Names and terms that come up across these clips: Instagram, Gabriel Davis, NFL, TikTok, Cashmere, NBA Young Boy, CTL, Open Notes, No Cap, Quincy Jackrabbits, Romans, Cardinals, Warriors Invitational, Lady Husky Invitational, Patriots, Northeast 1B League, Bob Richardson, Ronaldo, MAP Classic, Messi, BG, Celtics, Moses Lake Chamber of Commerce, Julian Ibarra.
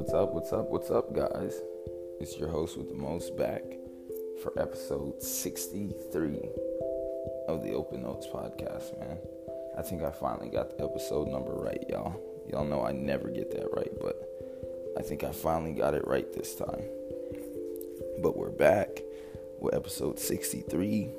What's up, guys? It's your host with the most back for episode 63 of the Open Notes podcast, man. I think I finally got the episode number right, y'all. Y'all know I never get that right, but I think I finally got it right this time. But we're back with episode 63.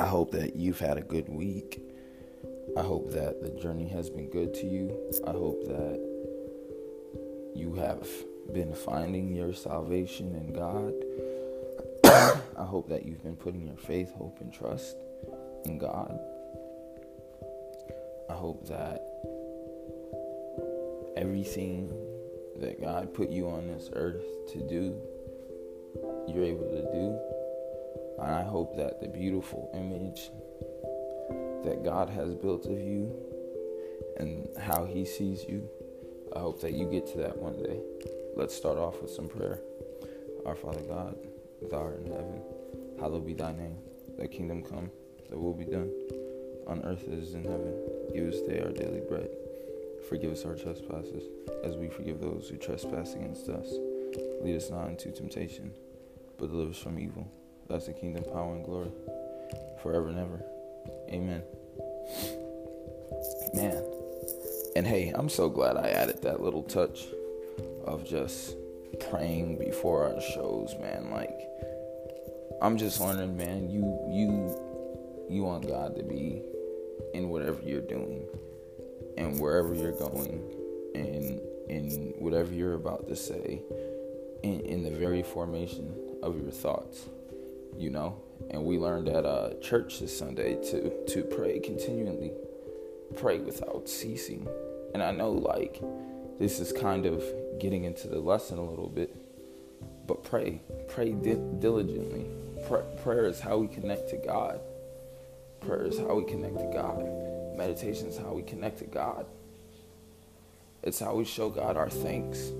I hope that you've had a good week. I hope that the journey has been good to you. I hope that you have been finding your salvation in God. I hope that you've been putting your faith, hope, and trust in God. I hope that everything that God put you on this earth to do, you're able to do. And I hope that the beautiful image that God has built of you and how he sees you, I hope that you get to that one day. Let's start off with some prayer. Our Father God, thou art in heaven, hallowed be thy name. Thy kingdom come, thy will be done, on earth as it is in heaven. Give us today our daily bread. Forgive us our trespasses, as we forgive those who trespass against us. Lead us not into temptation, but deliver us from evil. That's the kingdom, power, and glory, forever and ever. Amen. Man. And hey, I'm so glad I added that little touch of just praying before our shows, man. Like, I'm just learning, man, you want God to be in whatever you're doing and wherever you're going and in whatever you're about to say, in the very formation of your thoughts, you know? And we learned at church this Sunday to pray continually, pray without ceasing. And I know, like, this is kind of getting into the lesson a little bit, but pray diligently. Prayer is how we connect to God. Prayer is how we connect to God. Meditation is how we connect to God. It's how we show God our thanks.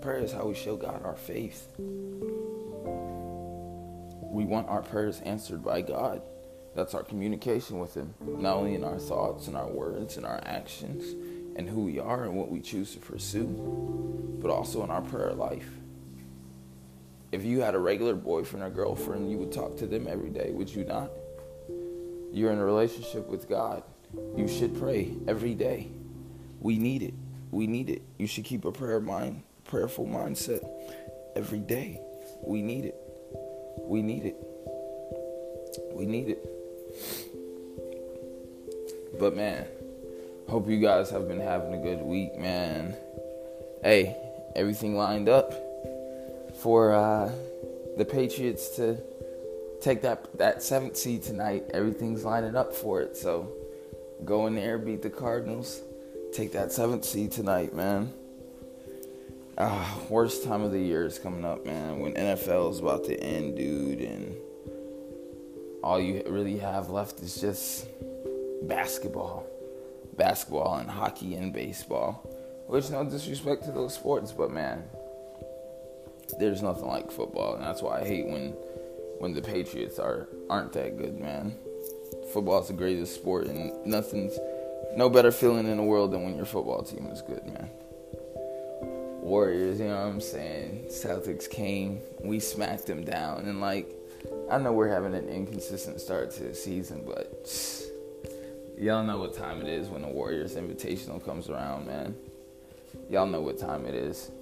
Prayer is how we show God our faith. We want our prayers answered by God. That's our communication with him, not only in our thoughts and our words and our actions and who we are and what we choose to pursue, but also in our prayer life. If you had a regular boyfriend or girlfriend, you would talk to them every day, would you not? You're in a relationship with God. You should pray every day. We need it. We need it. You should keep a prayerful mindset every day. We need it. We need it. We need it. But man, hope you guys have been having a good week, man. Hey, everything lined up for the Patriots to take that seventh seed tonight. Everything's lining up for it. So go in there, beat the Cardinals, take that seventh seed tonight, man. Worst time of the year is coming up, man, when NFL is about to end, dude, and all you really have left is just basketball and hockey and baseball, which, no disrespect to those sports, but, man, there's nothing like football, and that's why I hate when the Patriots aren't that good, man. Football's the greatest sport, and no better feeling in the world than when your football team is good, man. Warriors, you know what I'm saying? Celtics came, we smacked them down, and like, I know we're having an inconsistent start to the season, but y'all know what time it is when the Warriors Invitational comes around, man. Y'all know what time it is.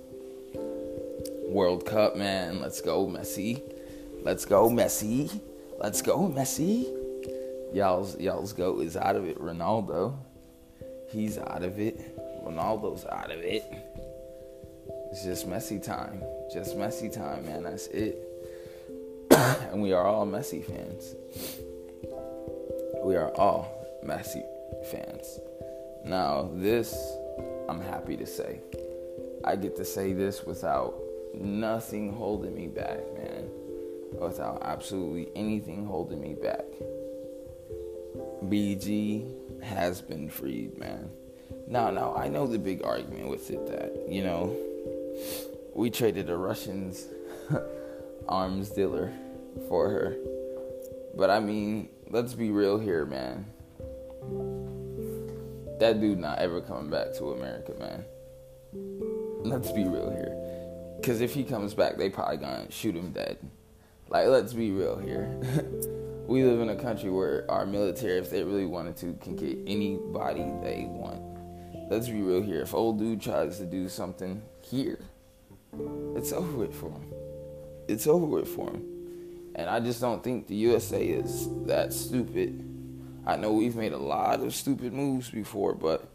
World Cup, man. Let's go, Messi. Let's go, Messi. Let's go, Messi. Y'all's goat is out of it. Ronaldo, he's out of it. Ronaldo's out of it. It's just Messi time. Just Messi time, man. That's it. And we are all Messi fans. We are all Messi fans. Now, this, I'm happy to say. I get to say this without nothing holding me back, man. Without absolutely anything holding me back. BG has been freed, man. Now, I know the big argument with it that, you know, we traded a Russian's arms dealer for her. But I mean, let's be real here, man. That dude not ever coming back to America, man. Let's be real here. Because if he comes back, they probably gonna shoot him dead. Like, let's be real here. We live in a country where our military, if they really wanted to, can get anybody they want. Let's be real here. If old dude tries to do something here, it's over with for him. It's over with for him. And I just don't think the USA is that stupid. I know we've made a lot of stupid moves before, but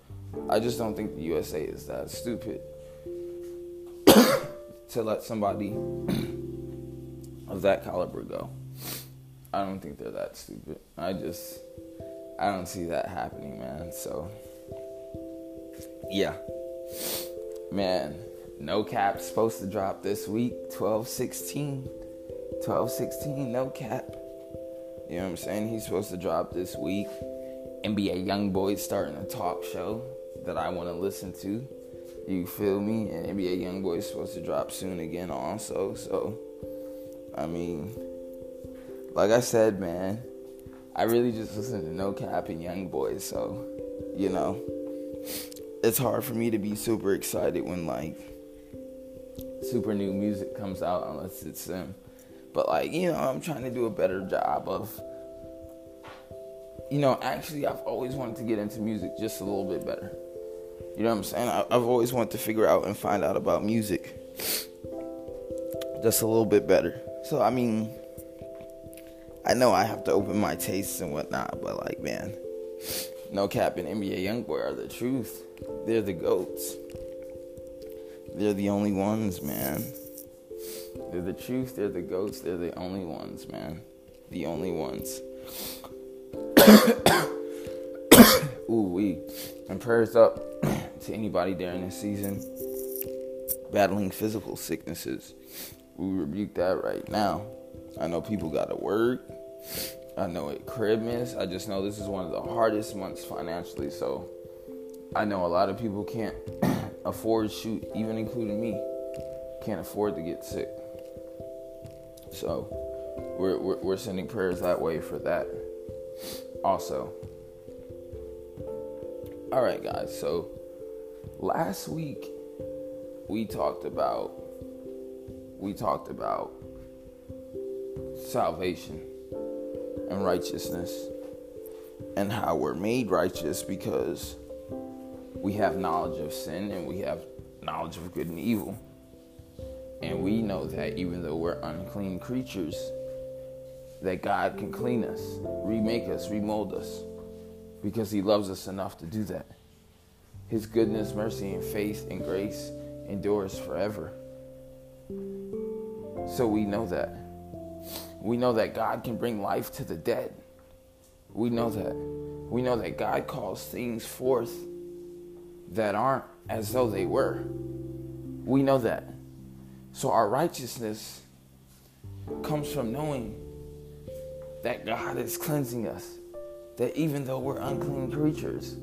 I just don't think the USA is that stupid to let somebody of that caliber go. I don't think they're that stupid. I don't see that happening, man. So, yeah. Man, No Cap supposed to drop this week, 12/16. 12/16, No Cap. You know what I'm saying? He's supposed to drop this week. NBA Young Boy starting a talk show that I want to listen to. You feel me? And NBA Young Boy is supposed to drop soon again also. So, I mean, like I said, man, I really just listen to No Cap and Young Boy. So, you know, it's hard for me to be super excited when, like, super new music comes out unless it's them. But, like, you know, I'm trying to do a better job of, you know, actually, I've always wanted to get into music just a little bit better. You know what I'm saying? I've always wanted to figure out and find out about music just a little bit better. So, I mean, I know I have to open my tastes and whatnot, but, like, man, No Cap and NBA Youngboy are the truth. They're the GOATs. They're the only ones, man. They're the truth, they're the GOATs, they're the only ones, man. The only ones. Ooh-wee. And prayers up to anybody during this season battling physical sicknesses. We rebuke that right now. I know people gotta work. I know it Christmas. I just know this is one of the hardest months financially, so I know a lot of people can't afford shoot, even including me. Can't afford to get sick. So, we're sending prayers that way for that. Also, all right, guys. So, last week we talked about salvation and righteousness and how we're made righteous because we have knowledge of sin and we have knowledge of good and evil. And we know that even though we're unclean creatures, that God can clean us, remake us, remold us, because he loves us enough to do that. His goodness, mercy, and faith and grace endures forever. So we know that. We know that God can bring life to the dead. We know that. We know that God calls things forth that aren't as though they were. We know that. So our righteousness comes from knowing that God is cleansing us. That even though we're unclean creatures,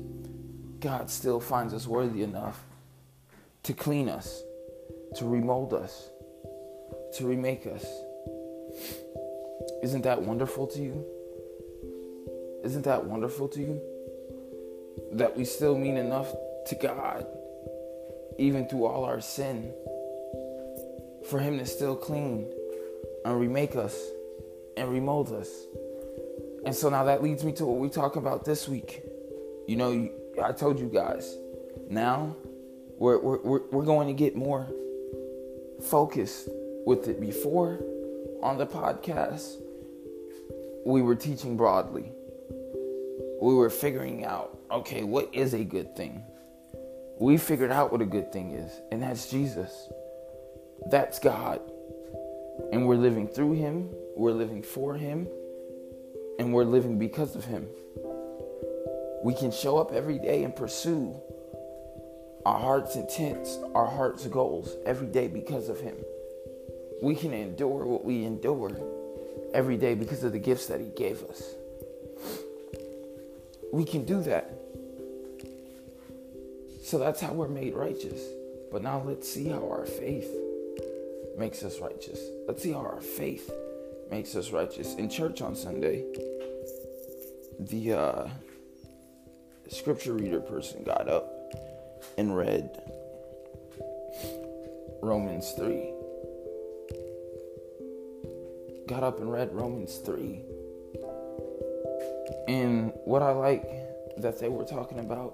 God still finds us worthy enough to clean us, to remold us, to remake us. Isn't that wonderful to you? Isn't that wonderful to you? That we still mean enough to God, even through all our sin, for him to still clean and remake us and remold us. And so now that leads me to what we talk about this week. You know, I told you guys, now we're going to get more focused with it. Before, on the podcast, we were teaching broadly. We were figuring out, okay, what is a good thing? We figured out what a good thing is, and that's Jesus. That's God. And we're living through him, we're living for him, and we're living because of him. We can show up every day and pursue our heart's intents, our heart's goals every day because of him. We can endure what we endure every day because of the gifts that he gave us. We can do that. So that's how we're made righteous. But now let's see how our faith makes us righteous. Let's see how our faith makes us righteous. In church on Sunday, the scripture reader person got up and read Romans 3. Got up and read Romans 3. And what I like that they were talking about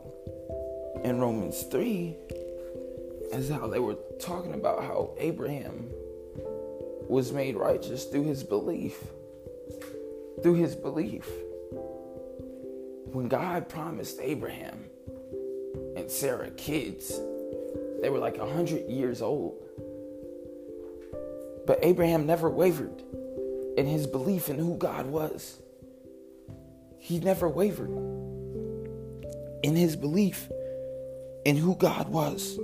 in Romans 3 is how they were talking about how Abraham was made righteous through his belief. Through his belief. When God promised Abraham and Sarah kids, they were like 100 years old. But Abraham never wavered in his belief in who God was. He never wavered in his belief in who God was.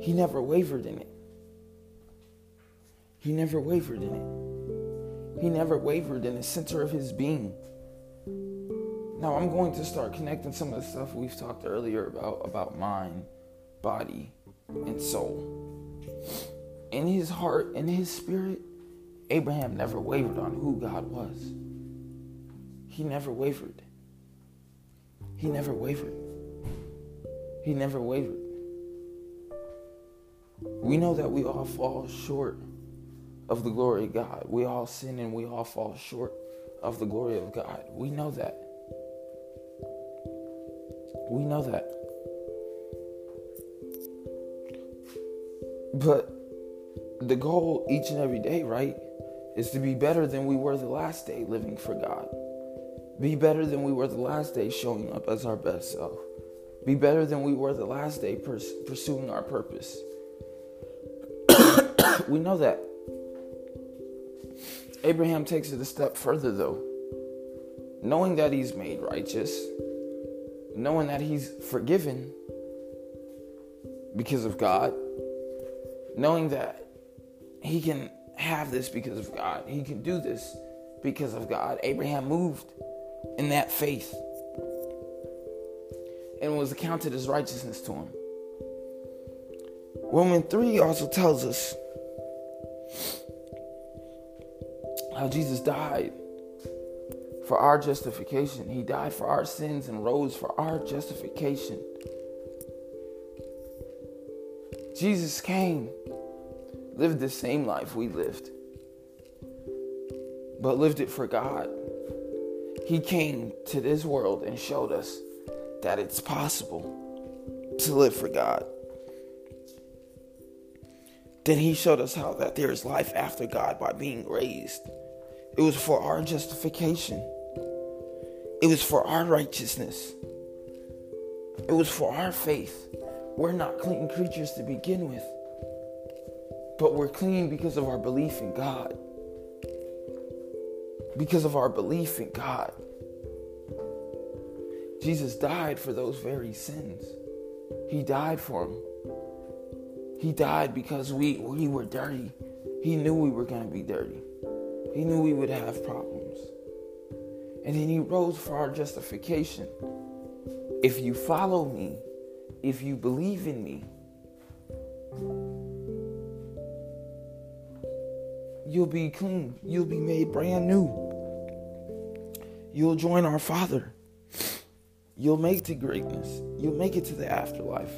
He never wavered in it. He never wavered in it. He never wavered in the center of his being. Now, I'm going to start connecting some of the stuff we've talked earlier about mind, body, and soul. In his heart, in his spirit, Abraham never wavered on who God was. He never wavered. He never wavered. He never wavered. We know that we all fall short of the glory of God. We all sin and we all fall short of the glory of God. We know that. We know that. But the goal each and every day, right, is to be better than we were the last day living for God. Be better than we were the last day showing up as our best self. Be better than we were the last day pursuing our purpose. We know that. Abraham takes it a step further, though. Knowing that he's made righteous, knowing that he's forgiven because of God, knowing that he can have this because of God, he can do this because of God, Abraham moved in that faith and was accounted as righteousness to him. Romans 3 also tells us how Jesus died for our justification. He died for our sins and rose for our justification. Jesus came, lived the same life we lived, but lived it for God. He came to this world and showed us that it's possible to live for God. Then he showed us how that there is life after God by being raised. It was for our justification. It was for our righteousness. It was for our faith. We're not clean creatures to begin with, but we're clean because of our belief in God. Because of our belief in God. Jesus died for those very sins. He died for them. He died because we were dirty. He knew we were going to be dirty. He knew we would have problems. And then he rose for our justification. If you follow me, if you believe in me, you'll be clean. You'll be made brand new. You'll join our Father. You'll make it to greatness. You'll make it to the afterlife.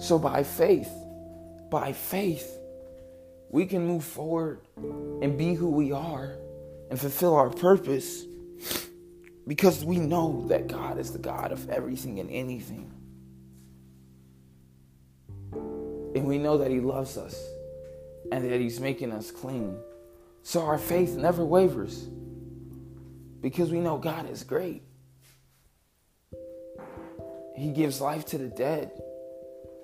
So by faith, we can move forward and be who we are and fulfill our purpose because we know that God is the God of everything and anything. And we know that he loves us and that he's making us clean. So our faith never wavers because we know God is great. He gives life to the dead.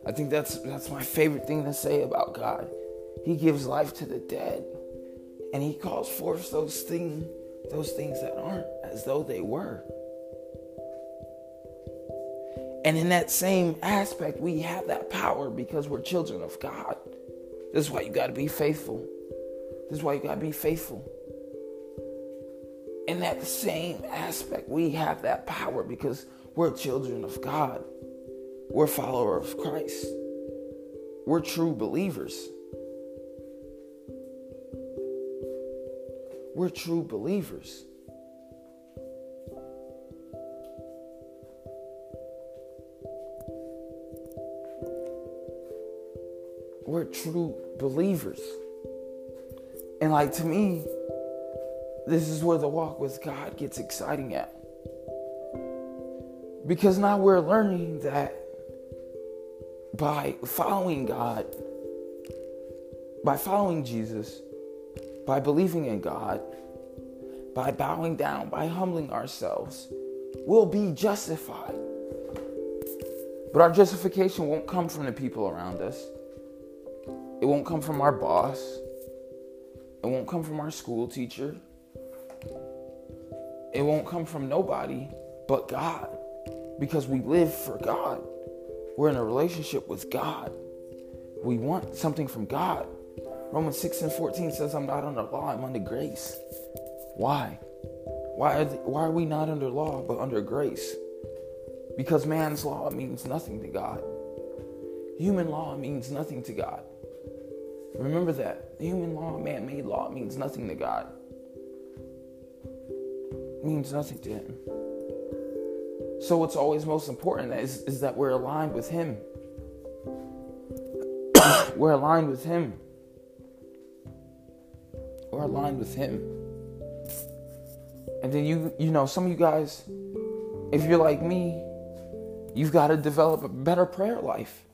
I think that's my favorite thing to say about God. He gives life to the dead, and he calls forth those things that aren't as though they were. And in that same aspect, we have that power because we're children of God. This is why you got to be faithful. This is why you got to be faithful. In that same aspect, we have that power because we're children of God. We're followers of Christ. We're true believers. We're true believers. we're true believers. And like, to me, this is where the walk with God gets exciting at. Because now we're learning that by following God, by following Jesus, by believing in God, by bowing down, by humbling ourselves, we'll be justified. But our justification won't come from the people around us. It won't come from our boss. It won't come from our school teacher. It won't come from nobody but God, because we live for God. We're in a relationship with God. We want something from God. Romans 6:14 says, I'm not under law, I'm under grace. Why? Why are we not under law but under grace? Because man's law means nothing to God. Human law means nothing to God. Remember that. Human law, man-made law means nothing to God. It means nothing to him. So what's always most important is that we're aligned with him. We're aligned with him. We're aligned with him. And then you know, some of you guys, if you're like me, you've got to develop a better prayer life.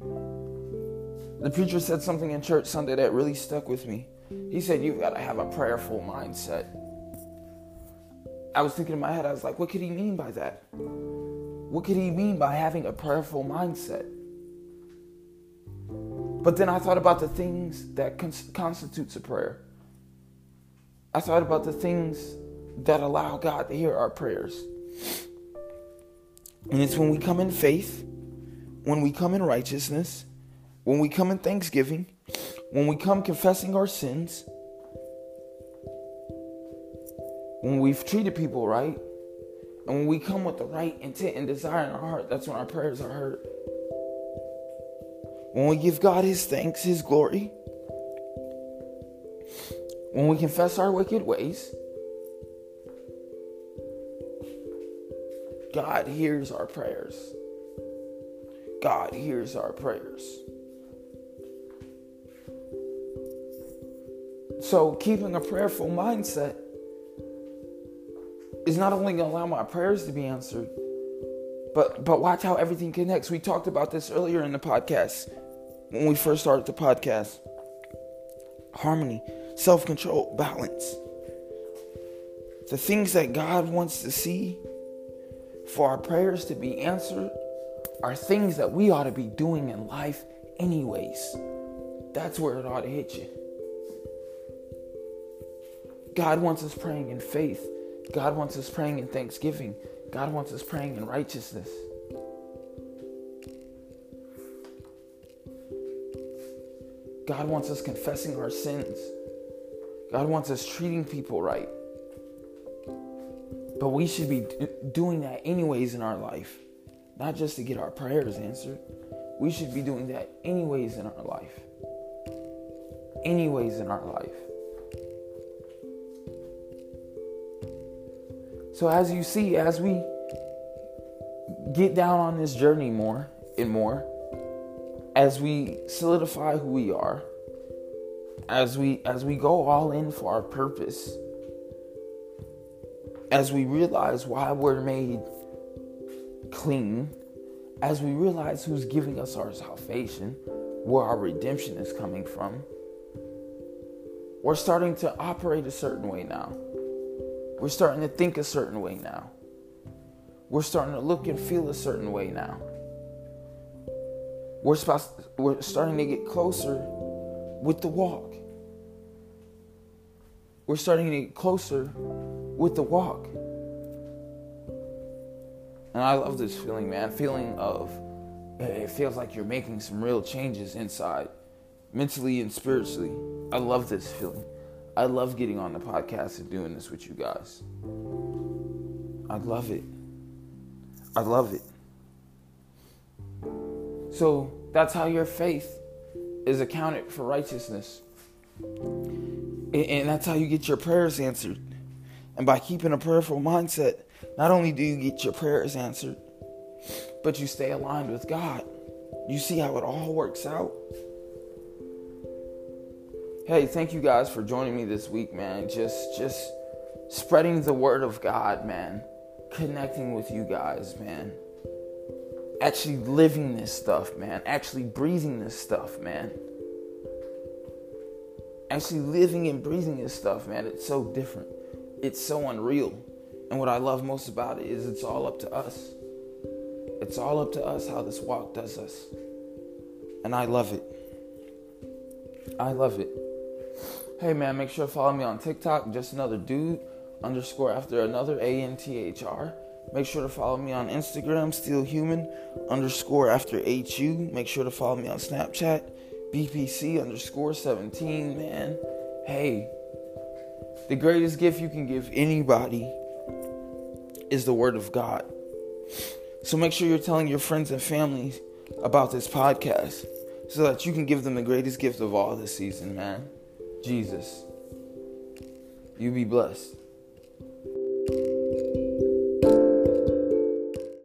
The preacher said something in church Sunday that really stuck with me. He said, you've got to have a prayerful mindset. I was thinking in my head, I was like, what could he mean by that? What could he mean by having a prayerful mindset? But then I thought about the things that constitutes a prayer. I thought about the things that allow God to hear our prayers. And it's when we come in faith, when we come in righteousness, when we come in thanksgiving, when we come confessing our sins, when we've treated people right, and when we come with the right intent and desire in our heart, that's when our prayers are heard. When we give God his thanks, his glory, when we confess our wicked ways, God hears our prayers. God hears our prayers. So keeping a prayerful mindset is not only going to allow my prayers to be answered, but watch how everything connects. We talked about this earlier in the podcast when we first started the podcast. Harmony, self-control, balance. The things that God wants to see for our prayers to be answered are things that we ought to be doing in life anyways. That's where it ought to hit you. God wants us praying in faith. God wants us praying in thanksgiving. God wants us praying in righteousness. God wants us confessing our sins. God wants us treating people right. But we should be doing that anyways in our life. Not just to get our prayers answered. We should be doing that anyways in our life. Anyways in our life. So as you see, as we get down on this journey more and more, as we solidify who we are, as we go all in for our purpose, as we realize why we're made clean, as we realize who's giving us our salvation, where our redemption is coming from, we're starting to operate a certain way now. We're starting to think a certain way now. We're starting to look and feel a certain way now. We're starting to get closer with the walk. We're starting to get closer with the walk. And I love this feeling, man. Feeling of, it feels like you're making some real changes inside, mentally and spiritually. I love this feeling. I love getting on the podcast and doing this with you guys. I love it. I love it. So that's how your faith is accounted for righteousness. And that's how you get your prayers answered. And by keeping a prayerful mindset, not only do you get your prayers answered, but you stay aligned with God. You see how it all works out? Hey, thank you guys for joining me this week, man. Just spreading the word of God, man. Connecting with you guys, man. Actually living this stuff, man. Actually breathing this stuff, man. Actually living and breathing this stuff, man. It's so different. It's so unreal. And what I love most about it is it's all up to us. It's all up to us how this walk does us. And I love it. I love it. Hey, man, make sure to follow me on TikTok, just another dude, _after another, ANTHR. Make sure to follow me on Instagram, stillhuman_after HU. Make sure to follow me on Snapchat, BPC_17, man. Hey, the greatest gift you can give anybody is the word of God. So make sure you're telling your friends and family about this podcast, so that you can give them the greatest gift of all this season, man. Jesus. You be blessed.